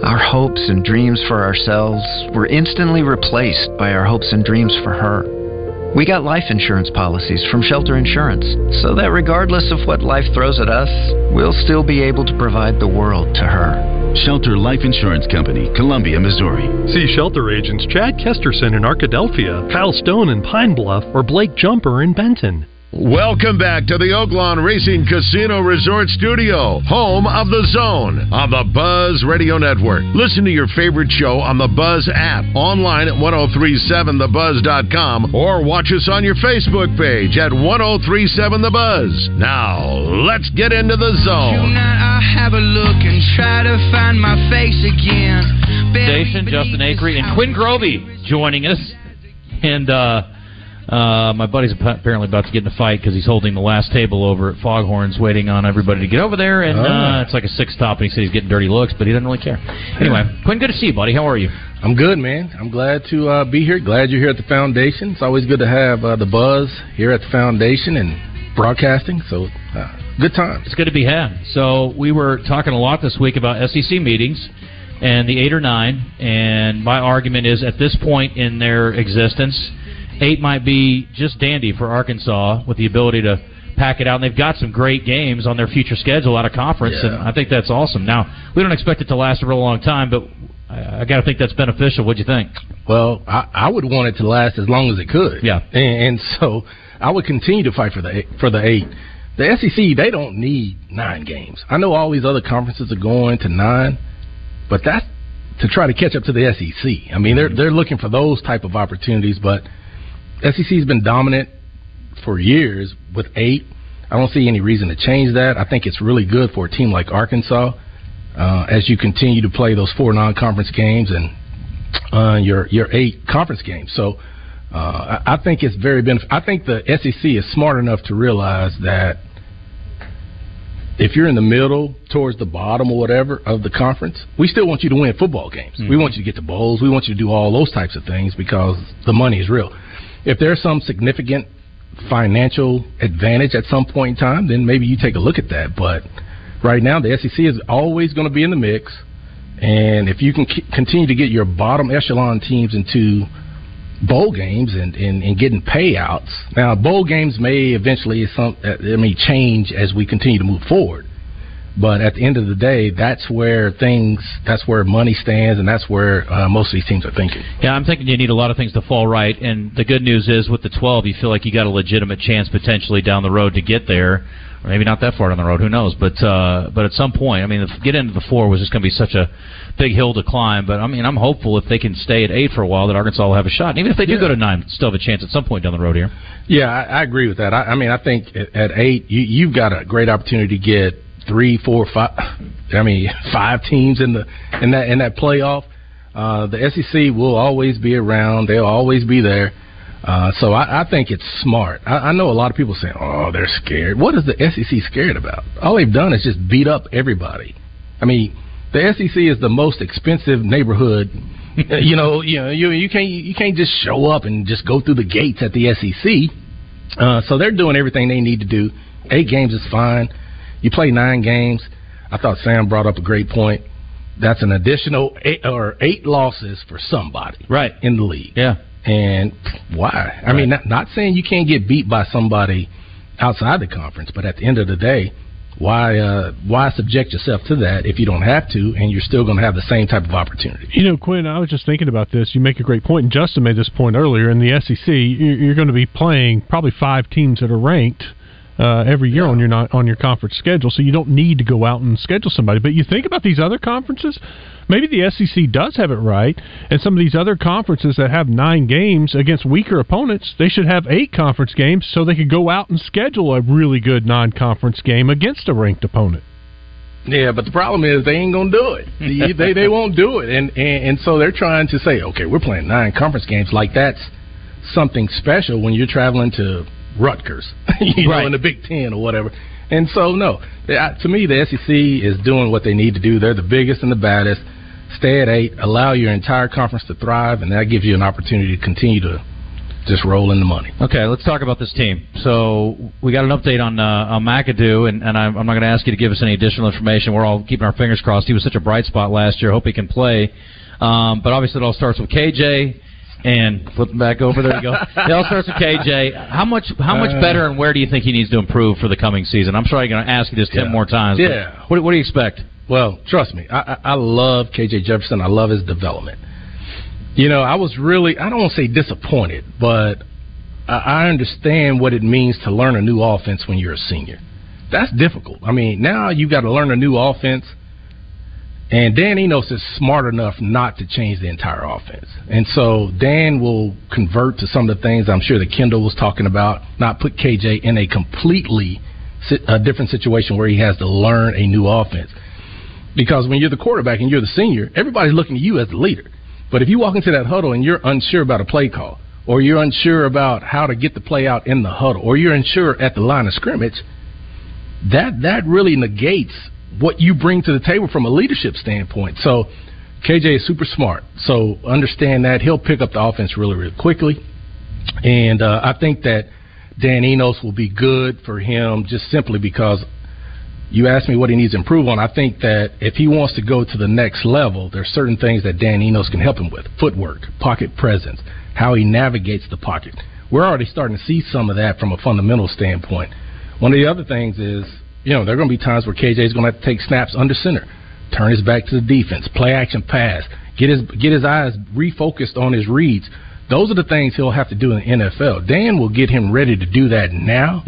Our hopes and dreams for ourselves were instantly replaced by our hopes and dreams for her. We got life insurance policies from Shelter Insurance, so that regardless of what life throws at us, we'll still be able to provide the world to her. Shelter Life Insurance Company, Columbia, Missouri. See Shelter agents Chad Kesterson in Arkadelphia, Kyle Stone in Pine Bluff, or Blake Jumper in Benton. Welcome back to the Oaklawn Racing Casino Resort Studio, home of The Zone, on the Buzz Radio Network. Listen to your favorite show on the Buzz app, online at 1037thebuzz.com, or watch us on your Facebook page at 1037thebuzz. Now, let's get into The Zone. Tonight I'll have a look and try to find my face again. Station, Justin Acri, and Quinn Groby joining us. And, my buddy's apparently about to get in a fight because he's holding the last table over at Foghorns, waiting on everybody to get over there. And it's like a six-top, and he said he's getting dirty looks, but he doesn't really care. Anyway, Quinn, good to see you, buddy. How are you? I'm good, man. I'm glad to be here. Glad you're here at the Foundation. It's always good to have the buzz here at the Foundation and broadcasting, so good time. It's good to be had. So we were talking a lot this week about SEC meetings and the 8 or 9, and my argument is at this point in their existence, 8 might be just dandy for Arkansas with the ability to pack it out. And they've got some great games on their future schedule out of conference, and I think that's awesome. Now, we don't expect it to last a real long time, but I got to think that's beneficial. What do you think? Well, I would want it to last as long as it could. Yeah. And so I would continue to fight for the 8. The SEC, they don't need 9 games. I know all these other conferences are going to 9, but that's to try to catch up to the SEC. I mean, they're looking for those type of opportunities, but SEC's been dominant for years with 8. I don't see any reason to change that. I think it's really good for a team like Arkansas as you continue to play those 4 non-conference games and your 8 conference games. So I think it's very beneficial. I think the SEC is smart enough to realize that if you're in the middle, towards the bottom or whatever of the conference, we still want you to win football games. Mm-hmm. We want you to get to bowls. We want you to do all those types of things because the money is real. If there's some significant financial advantage at some point in time, then maybe you take a look at that. But right now, the SEC is always going to be in the mix. And if you can continue to get your bottom echelon teams into bowl games and getting payouts. Now, bowl games may eventually change as we continue to move forward. But at the end of the day, that's where money stands, and that's where most of these teams are thinking. Yeah, I'm thinking you need a lot of things to fall right, and the good news is with the 12, you feel like you got a legitimate chance potentially down the road to get there, or maybe not that far down the road, who knows? But at some point, I mean, get into the 4 was just going to be such a big hill to climb. But I mean, I'm hopeful if they can stay at 8 for a while that Arkansas will have a shot. And even if they do go to 9, still have a chance at some point down the road here. Yeah, I agree with that. I mean, I think at 8, you've got a great opportunity to get 5 teams in that playoff. The SEC will always be around. They'll always be there. So I think it's smart. I know a lot of people saying, oh, they're scared. What is the SEC scared about? All they've done is just beat up everybody. I mean, the SEC is the most expensive neighborhood. You can't just show up and just go through the gates at the SEC. So they're doing everything they need to do. 8 games is fine. You play 9 games. I thought Sam brought up a great point. That's an additional 8 losses for somebody in the league. Yeah. And why? I mean, not saying you can't get beat by somebody outside the conference, but at the end of the day, why subject yourself to that if you don't have to, and you're still going to have the same type of opportunity? You know, Quinn, I was just thinking about this. You make a great point, and Justin made this point earlier. In the SEC, you're going to be playing probably 5 teams that are ranked every year on your conference schedule, so you don't need to go out and schedule somebody. But you think about these other conferences, maybe the SEC does have it right, and some of these other conferences that have 9 games against weaker opponents, they should have 8 conference games so they could go out and schedule a really good non-conference game against a ranked opponent. Yeah, but the problem is they ain't going to do it. They won't do it. And so they're trying to say, okay, we're playing 9 conference games. Like, that's something special when you're traveling to Rutgers, you know, in the Big Ten or whatever. And so, no, to me, the SEC is doing what they need to do. They're the biggest and the baddest. Stay at 8, allow your entire conference to thrive, and that gives you an opportunity to continue to just roll in the money. Okay, let's talk about this team. So we got an update on McAdoo, and I'm not going to ask you to give us any additional information. We're all keeping our fingers crossed. He was such a bright spot last year. Hope he can play. But obviously it all starts with KJ. And flipping back over, there you go. It all starts with KJ. How much better, and where do you think he needs to improve for the coming season? I'm sorry, I'm going to ask you this 10 more times. Yeah. What do you expect? Well, trust me, I love KJ Jefferson. I love his development. You know, I was really, I don't want to say disappointed, but I understand what it means to learn a new offense when you're a senior. That's difficult. I mean, now you got to learn a new offense. And Dan Enos is smart enough not to change the entire offense. And so Dan will convert to some of the things I'm sure that Kendall was talking about, not put KJ in a completely different situation where he has to learn a new offense. Because when you're the quarterback and you're the senior, everybody's looking to you as the leader. But if you walk into that huddle and you're unsure about a play call, or you're unsure about how to get the play out in the huddle, or you're unsure at the line of scrimmage, that really negates what you bring to the table from a leadership standpoint. So KJ is super smart. So understand that. He'll pick up the offense really, really quickly. And I think that Dan Enos will be good for him just simply because you asked me what he needs to improve on. I think that if he wants to go to the next level, there are certain things that Dan Enos can help him with. Footwork, pocket presence, how he navigates the pocket. We're already starting to see some of that from a fundamental standpoint. One of the other things is, you know, there are going to be times where KJ is going to have to take snaps under center, turn his back to the defense, play action pass, get his eyes refocused on his reads. Those are the things he'll have to do in the NFL. Dan will get him ready to do that now,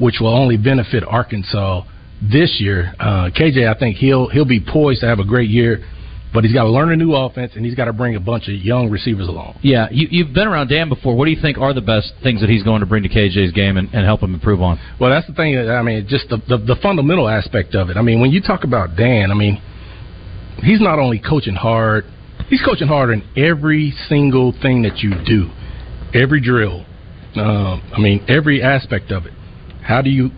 which will only benefit Arkansas this year. KJ, I think he'll be poised to have a great year. But he's got to learn a new offense, and he's got to bring a bunch of young receivers along. Yeah, you've been around Dan before. What do you think are the best things that he's going to bring to KJ's game and help him improve on? Well, that's the thing. I mean, just the fundamental aspect of it. I mean, when you talk about Dan, I mean, he's not only coaching hard. He's coaching hard in every single thing that you do, every drill. I mean, every aspect of it. How do you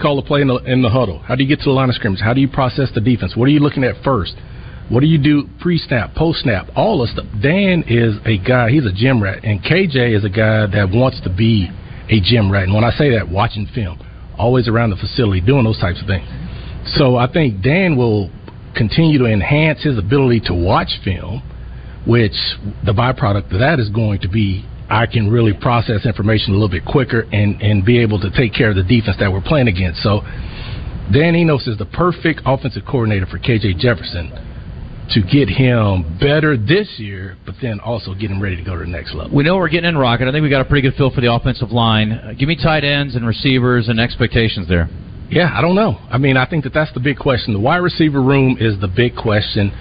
call a play in the huddle? How do you get to the line of scrimmage? How do you process the defense? What are you looking at first? What do you do pre-snap, post-snap, all this stuff? Dan is a guy, he's a gym rat, and KJ is a guy that wants to be a gym rat. And when I say that, watching film, always around the facility, doing those types of things. So I think Dan will continue to enhance his ability to watch film, which the byproduct of that is going to be I can really process information a little bit quicker and be able to take care of the defense that we're playing against. So Dan Enos is the perfect offensive coordinator for KJ Jefferson to get him better this year, but then also get him ready to go to the next level. We know we're getting in Rocket. I think we got a pretty good feel for the offensive line. Give me tight ends and receivers and expectations there. Yeah, I don't know. I mean, I think that's the big question. The wide receiver room is the big question.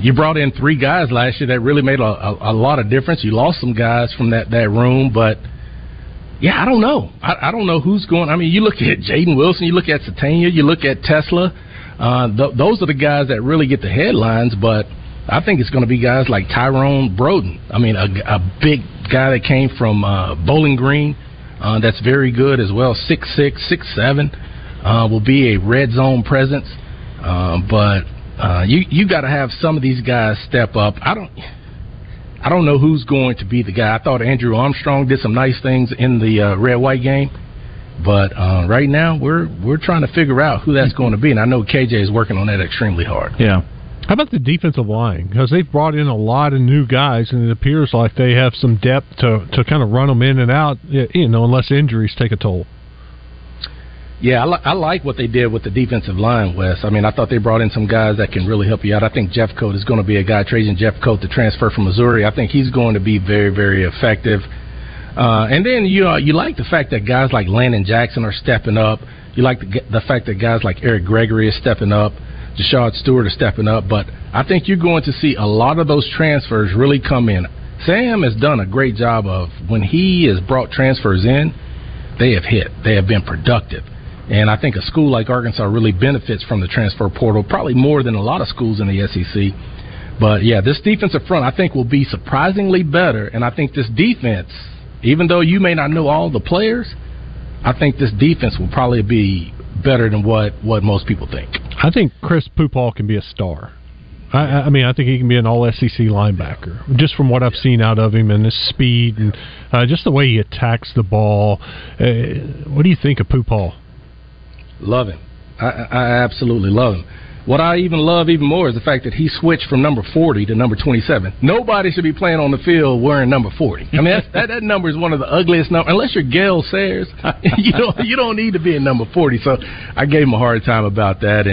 You brought in 3 guys last year that really made a lot of difference. You lost some guys from that room, but, yeah, I don't know. I don't know who's going. I mean, you look at Jaden Wilson, you look at Satania, you look at Tesla. Those are the guys that really get the headlines, but I think it's going to be guys like Tyrone Broden. I mean, a big guy that came from Bowling Green that's very good as well, 6'6", 6'7", will be a red zone presence. But you got to have some of these guys step up. I don't know who's going to be the guy. I thought Andrew Armstrong did some nice things in the red-white game. But right now, we're trying to figure out who that's going to be, and I know KJ is working on that extremely hard. Yeah. How about the defensive line? Because they've brought in a lot of new guys, and it appears like they have some depth to kind of run them in and out, you know, unless injuries take a toll. Yeah, I like what they did with the defensive line, Wes. I mean, I thought they brought in some guys that can really help you out. I think Jeffcoat is going to be a guy, Trajan Jeffcoat, the transfer from Missouri. I think he's going to be very, very effective. And then you like the fact that guys like Landon Jackson are stepping up. You like the fact that guys like Eric Gregory is stepping up. Jashad Stewart is stepping up. But I think you're going to see a lot of those transfers really come in. Sam has done a great job of when he has brought transfers in, they have hit. They have been productive. And I think a school like Arkansas really benefits from the transfer portal, probably more than a lot of schools in the SEC. But, yeah, this defensive front, I think, will be surprisingly better. And I think this defense, even though you may not know all the players, I think this defense will probably be better than what most people think. I think Chris Poopall can be a star. I mean, I think he can be an all-SEC linebacker, just from what I've seen out of him and his speed and just the way he attacks the ball. What do you think of Poopall? Love him. I absolutely love him. What I even love even more is the fact that he switched from number 40 to number 27. Nobody should be playing on the field wearing number 40. I mean, that number is one of the ugliest numbers. Unless you're Gale Sayers, you don't need to be in number 40. So I gave him a hard time about that.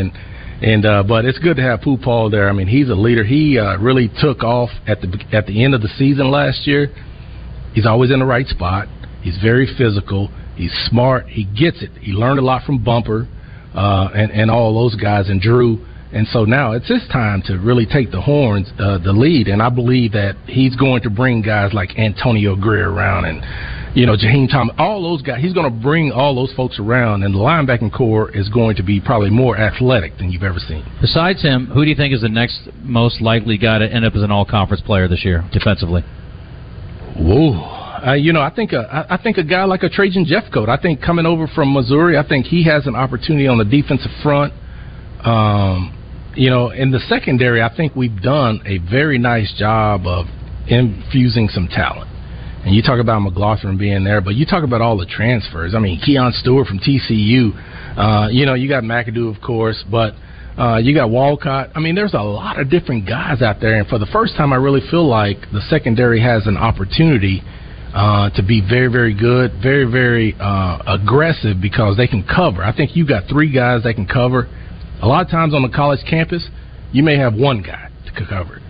But it's good to have Poopall there. I mean, he's a leader. He really took off at the end of the season last year. He's always in the right spot. He's very physical. He's smart. He gets it. He learned a lot from Bumper and all those guys and Drew. And so now it's his time to really take the horns, the lead. And I believe that he's going to bring guys like Antonio Greer around and, Jaheim Thomas, all those guys. He's going to bring all those folks around. And the linebacking corps is going to be probably more athletic than you've ever seen. Besides him, who do you think is the next most likely guy to end up as an all-conference player this year defensively? Whoa. I think a guy like a Trajan Jeffcoat. I think coming over from Missouri, I think he has an opportunity on the defensive front. In the secondary, I think we've done a very nice job of infusing some talent. And you talk about McLaughlin being there, but you talk about all the transfers. I mean, Keon Stewart from TCU. You got McAdoo, of course, but you got Walcott. I mean, there's a lot of different guys out there. And for the first time, I really feel like the secondary has an opportunity to be very, very good, very, very aggressive because they can cover. I think you got three guys that can cover. A lot of times on the college campus, you may have one guy to cover.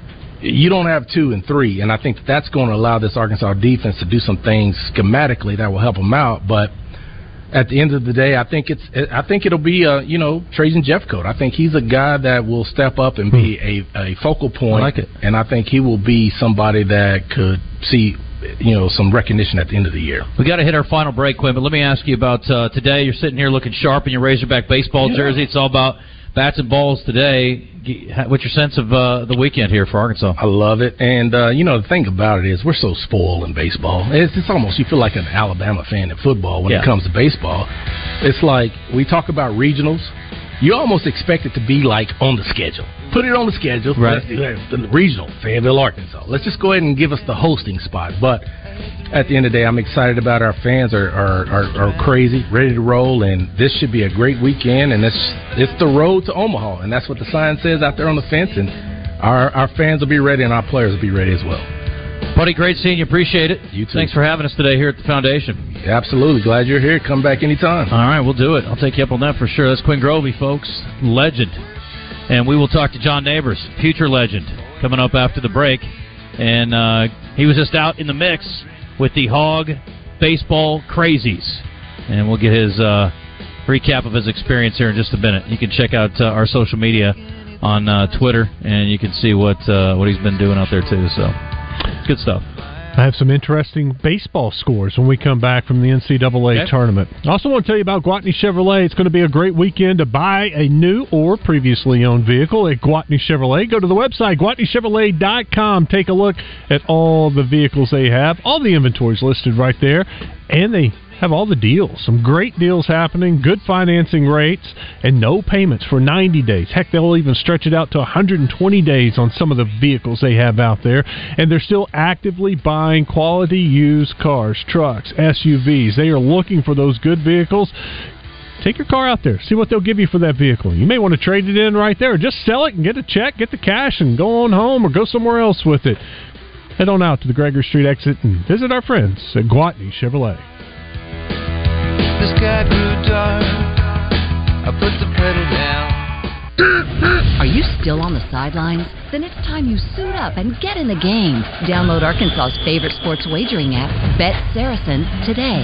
You don't have two and three, and I think that's going to allow this Arkansas defense to do some things schematically that will help them out. But at the end of the day, I think it'll be Trajan Jeffcoat. I think he's a guy that will step up and be a focal point. I like it, and I think he will be somebody that could see some recognition at the end of the year. We got to hit our final break, Quinn, but let me ask you about today. You're sitting here looking sharp in your Razorback baseball jersey. It's all about bats and balls today. What's your sense of the weekend here for Arkansas? I love it. And, the thing about it is we're so spoiled in baseball. It's almost, you feel like an Alabama fan in football when it comes to baseball. It's like we talk about regionals. You almost expect it to be like on the schedule. Put it on the schedule. Right. The regional, Fayetteville, Arkansas. Let's just go ahead and give us the hosting spot. But at the end of the day, I'm excited about our fans are crazy, ready to roll, and this should be a great weekend. And it's the road to Omaha, and that's what the sign says out there on the fence. And our fans will be ready, and our players will be ready as well. Buddy, great seeing you. Appreciate it. You too. Thanks for having us today here at the Foundation. Absolutely. Glad you're here. Come back anytime. All right, we'll do it. I'll take you up on that for sure. That's Quinn Grovey, folks. Legend. And we will talk to John Neighbors, future legend, coming up after the break. And he was just out in the mix with the Hog Baseball Crazies. And we'll get his recap of his experience here in just a minute. You can check out our social media on Twitter, and you can see what he's been doing out there, too. So it's good stuff. I have some interesting baseball scores when we come back from the NCAA tournament. I also want to tell you about Guatney Chevrolet. It's going to be a great weekend to buy a new or previously owned vehicle at Guatney Chevrolet. Go to the website, GuatneyChevrolet.com. Take a look at all the vehicles they have. All the inventories listed right there. And they have all the deals. Some great deals happening, good financing rates, and no payments for 90 days. Heck, they'll even stretch it out to 120 days on some of the vehicles they have out there. And they're still actively buying quality used cars, trucks, SUVs. They are looking for those good vehicles. Take your car out there. See what they'll give you for that vehicle. You may want to trade it in right there. Just sell it and get a check, get the cash, and go on home or go somewhere else with it. Head on out to the Gregory Street exit and visit our friends at Guatney Chevrolet. The sky grew dark, I put the pedal down. Are you still on the sidelines? Then it's time you suit up and get in the game. Download Arkansas's favorite sports wagering app, Bet Saracen, today.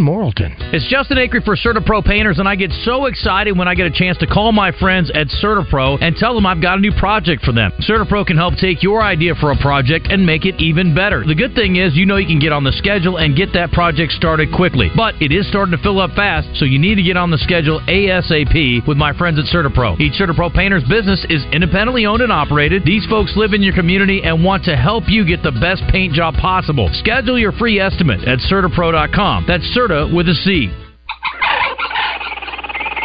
Morrilton. It's Justin Acree for CertaPro Painters, and I get so excited when I get a chance to call my friends at CertaPro and tell them I've got a new project for them. CertaPro can help take your idea for a project and make it even better. The good thing is, you know, you can get on the schedule and get that project started quickly, but it is starting to fill up fast, so you need to get on the schedule ASAP with my friends at CertaPro. Each CertaPro Painters business is independently owned and operated. These folks live in your community and want to help you get the best paint job possible. Schedule your free estimate at CertaPro.com. That's Certa with a C.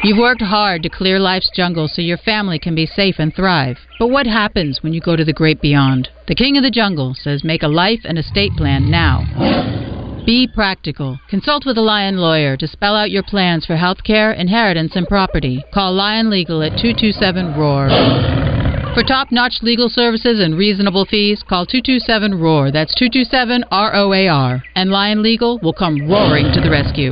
You've worked hard to clear life's jungle so your family can be safe and thrive. But what happens when you go to the great beyond? The King of the Jungle says make a life and estate plan now. Be practical. Consult with a Lion lawyer to spell out your plans for health care, inheritance, and property. Call Lion Legal at 227-ROAR. For top-notch legal services and reasonable fees, call 227-ROAR. That's 227-ROAR. And Lion Legal will come roaring to the rescue.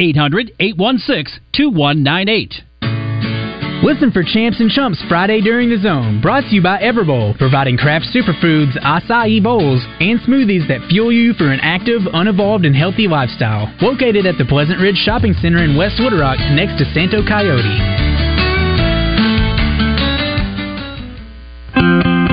800-816-2198. Listen for Champs and Chumps Friday during the Zone, brought to you by Everbowl, providing Kraft Superfoods, acai bowls, and smoothies that fuel you for an active, unevolved, and healthy lifestyle. Located at the Pleasant Ridge Shopping Center in West Little Rock, next to Santo Coyote.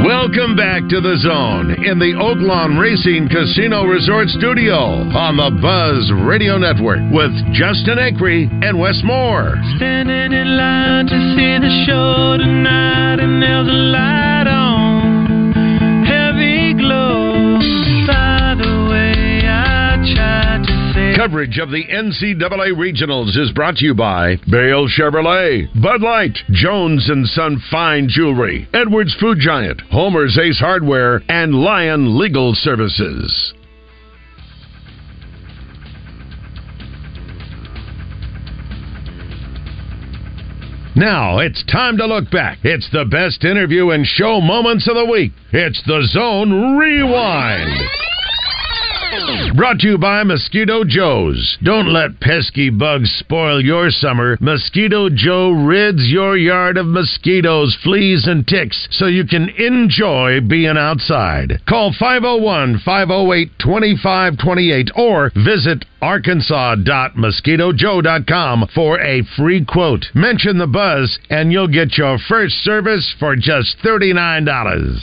Welcome back to The Zone in the Oaklawn Racing Casino Resort Studio on the Buzz Radio Network with Justin Acree and Wes Moore. Standing in line to see the show tonight, and there's a light on, heavy glow. By the way, I tried to. Coverage of the NCAA Regionals is brought to you by Bale Chevrolet, Bud Light, Jones & Son Fine Jewelry, Edwards Food Giant, Homer's Ace Hardware, and Lion Legal Services. Now it's time to look back. It's the best interview and show moments of the week. It's The Zone Rewind. Brought to you by Mosquito Joe's. Don't let pesky bugs spoil your summer. Mosquito Joe rids your yard of mosquitoes, fleas, and ticks so you can enjoy being outside. Call 501-508-2528 or visit arkansas.mosquitojoe.com for a free quote. Mention The Buzz and you'll get your first service for just $39.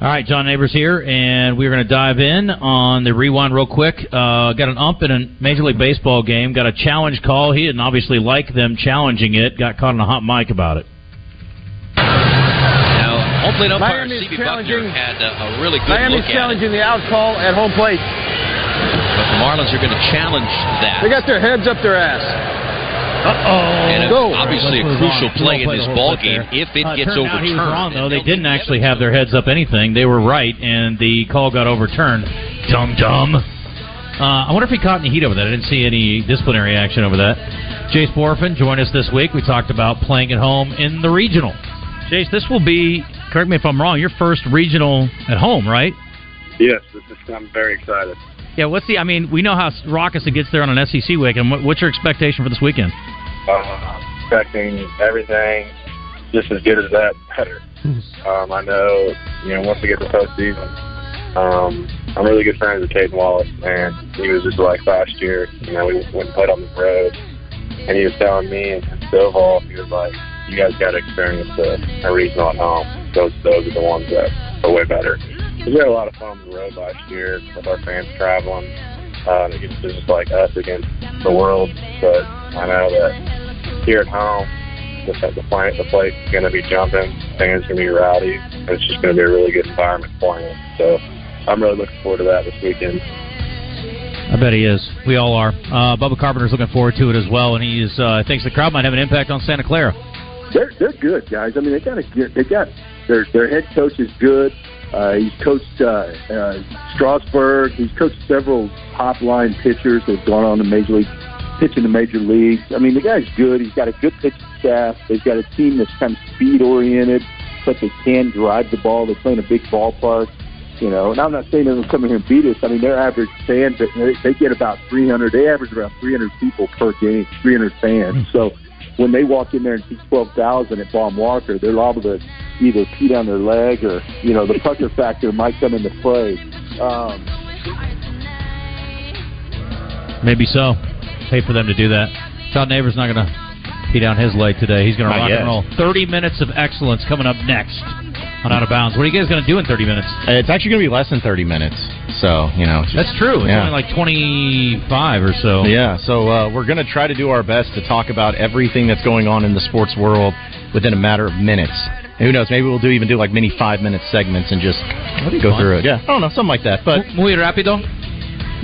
All right, John Neighbors here, and we're going to dive in on the rewind real quick. Got an ump in a Major League Baseball game, got a challenge call. He didn't obviously like them challenging it, got caught on a hot mic about it. Now, home plate umpire C.B. Buckner had a really good Miami's look at challenging it. The out call at home plate. But the Marlins are going to challenge that. They got their heads up their ass. And obviously a crucial play in this ballgame. If it gets overturned, he was wrong, though. They didn't actually have their heads up anything. They were right, and the call got overturned. Dumb. I wonder if he caught any heat over that. I didn't see any disciplinary action over that. Jace Borfin joined us this week. We talked about playing at home in the regional. Jace, this will be, correct me if I'm wrong, your first regional at home, right? Yes, I'm very excited. Yeah, what's the? I mean, we know how raucous it gets there on an SEC weekend. What's your expectation for this weekend? I'm expecting everything just as good as that, better. I know, once we get to postseason, I'm really good friends with Caden Wallace, and he was just like last year, we went and played on the road, and he was telling me and Stovall, he was like, you guys got to experience a regional at home. Those are the ones that are way better. We had a lot of fun on the road last year with our fans traveling. It was just like us against the world, but I know that here at home, the place is going to be jumping, fans going to be rowdy, and it's just going to be a really good environment for him. So I'm really looking forward to that this weekend. I bet he is. We all are. Bubba Carpenter's looking forward to it as well, and he thinks the crowd might have an impact on Santa Clara. They're good guys. I mean, they got their head coach is good. He's coached Strasburg. He's coached several top line pitchers that have gone on to major league, pitch in the major leagues. I mean, the guy's good. He's got a good pitching staff. They've got a team that's kind of speed oriented, but they can drive the ball. They're playing a big ballpark, And I'm not saying they're going to come in here and beat us. I mean, their average fans, they get about 300. They average around 300 people per game, 300 fans. So when they walk in there and see 12,000 at Baumwalker, they're liable to either pee down their leg or, the pucker factor might come into play. Maybe so. Pay for them to do that. Todd Neighbors not going to pee down his leg today. He's going to rock and roll. 30 minutes of excellence coming up next on Out of Bounds. What are you guys going to do in 30 minutes? It's actually going to be less than 30 minutes. So, that's true. It's only like 25 or so. Yeah, so we're going to try to do our best to talk about everything that's going on in the sports world within a matter of minutes. And who knows? Maybe we'll do like mini 5-minute segments and just go through it. Yeah, I don't know, something like that. But muy rápido.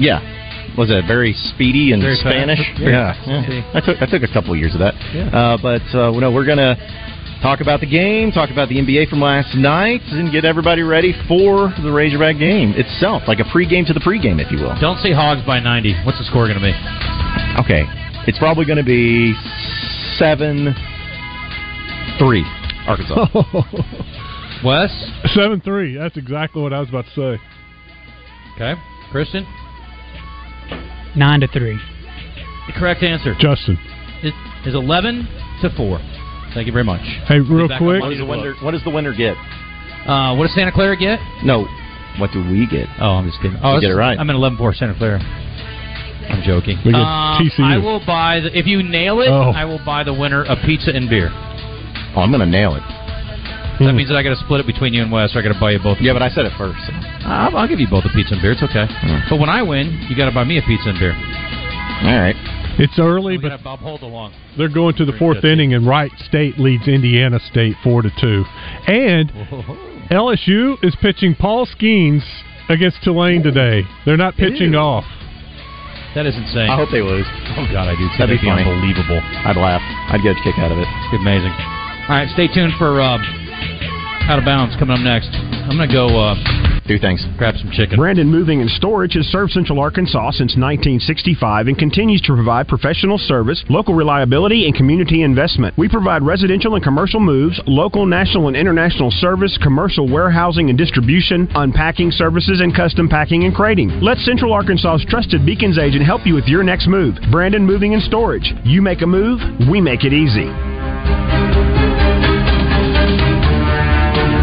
Yeah. Was it very speedy and very Spanish? Yeah. I took a couple of years of that. Yeah. But we're going to talk about the game, talk about the NBA from last night, and get everybody ready for the Razorback game itself, like a pregame to the pregame, if you will. Don't say Hogs by 90. What's the score going to be? Okay. It's probably going to be 7-3, Arkansas. Wes? 7-3. That's exactly what I was about to say. Okay. Christian? 9-3. The correct answer, Justin, is 11-4. Thank you very much. Hey, real quick, what does the winner get? What does Santa Clara get? No, what do we get? Oh, I'm just kidding. Oh, get it right. I'm in 11-4 Santa Clara. I'm joking. I will buy if you nail it. Oh. I will buy the winner a pizza and beer. Oh, I'm going to nail it. That means that I got to split it between you and Wes, or I got to buy you both. Yeah, but I said it first. So. I'll give you both a pizza and beer. It's okay. But when I win, you got to buy me a pizza and beer. All right. It's early, but Bob Holt along. They're going to the fourth inning, and Wright State leads Indiana State 4-2. And LSU is pitching Paul Skeens against Tulane today. They're not pitching off. That is insane. I hope they lose. Oh God, I do. That'd be funny. Unbelievable. I'd laugh. I'd get a kick out of it. It'd be amazing. All right, stay tuned for. Out of Bounds coming up next. I'm going to go do things. Grab some chicken. Brandon Moving and Storage has served Central Arkansas since 1965 and continues to provide professional service, local reliability, and community investment. We provide residential and commercial moves, local, national, and international service, commercial warehousing and distribution, unpacking services, and custom packing and crating. Let Central Arkansas's trusted Beacons agent help you with your next move. Brandon Moving and Storage. You make a move, we make it easy.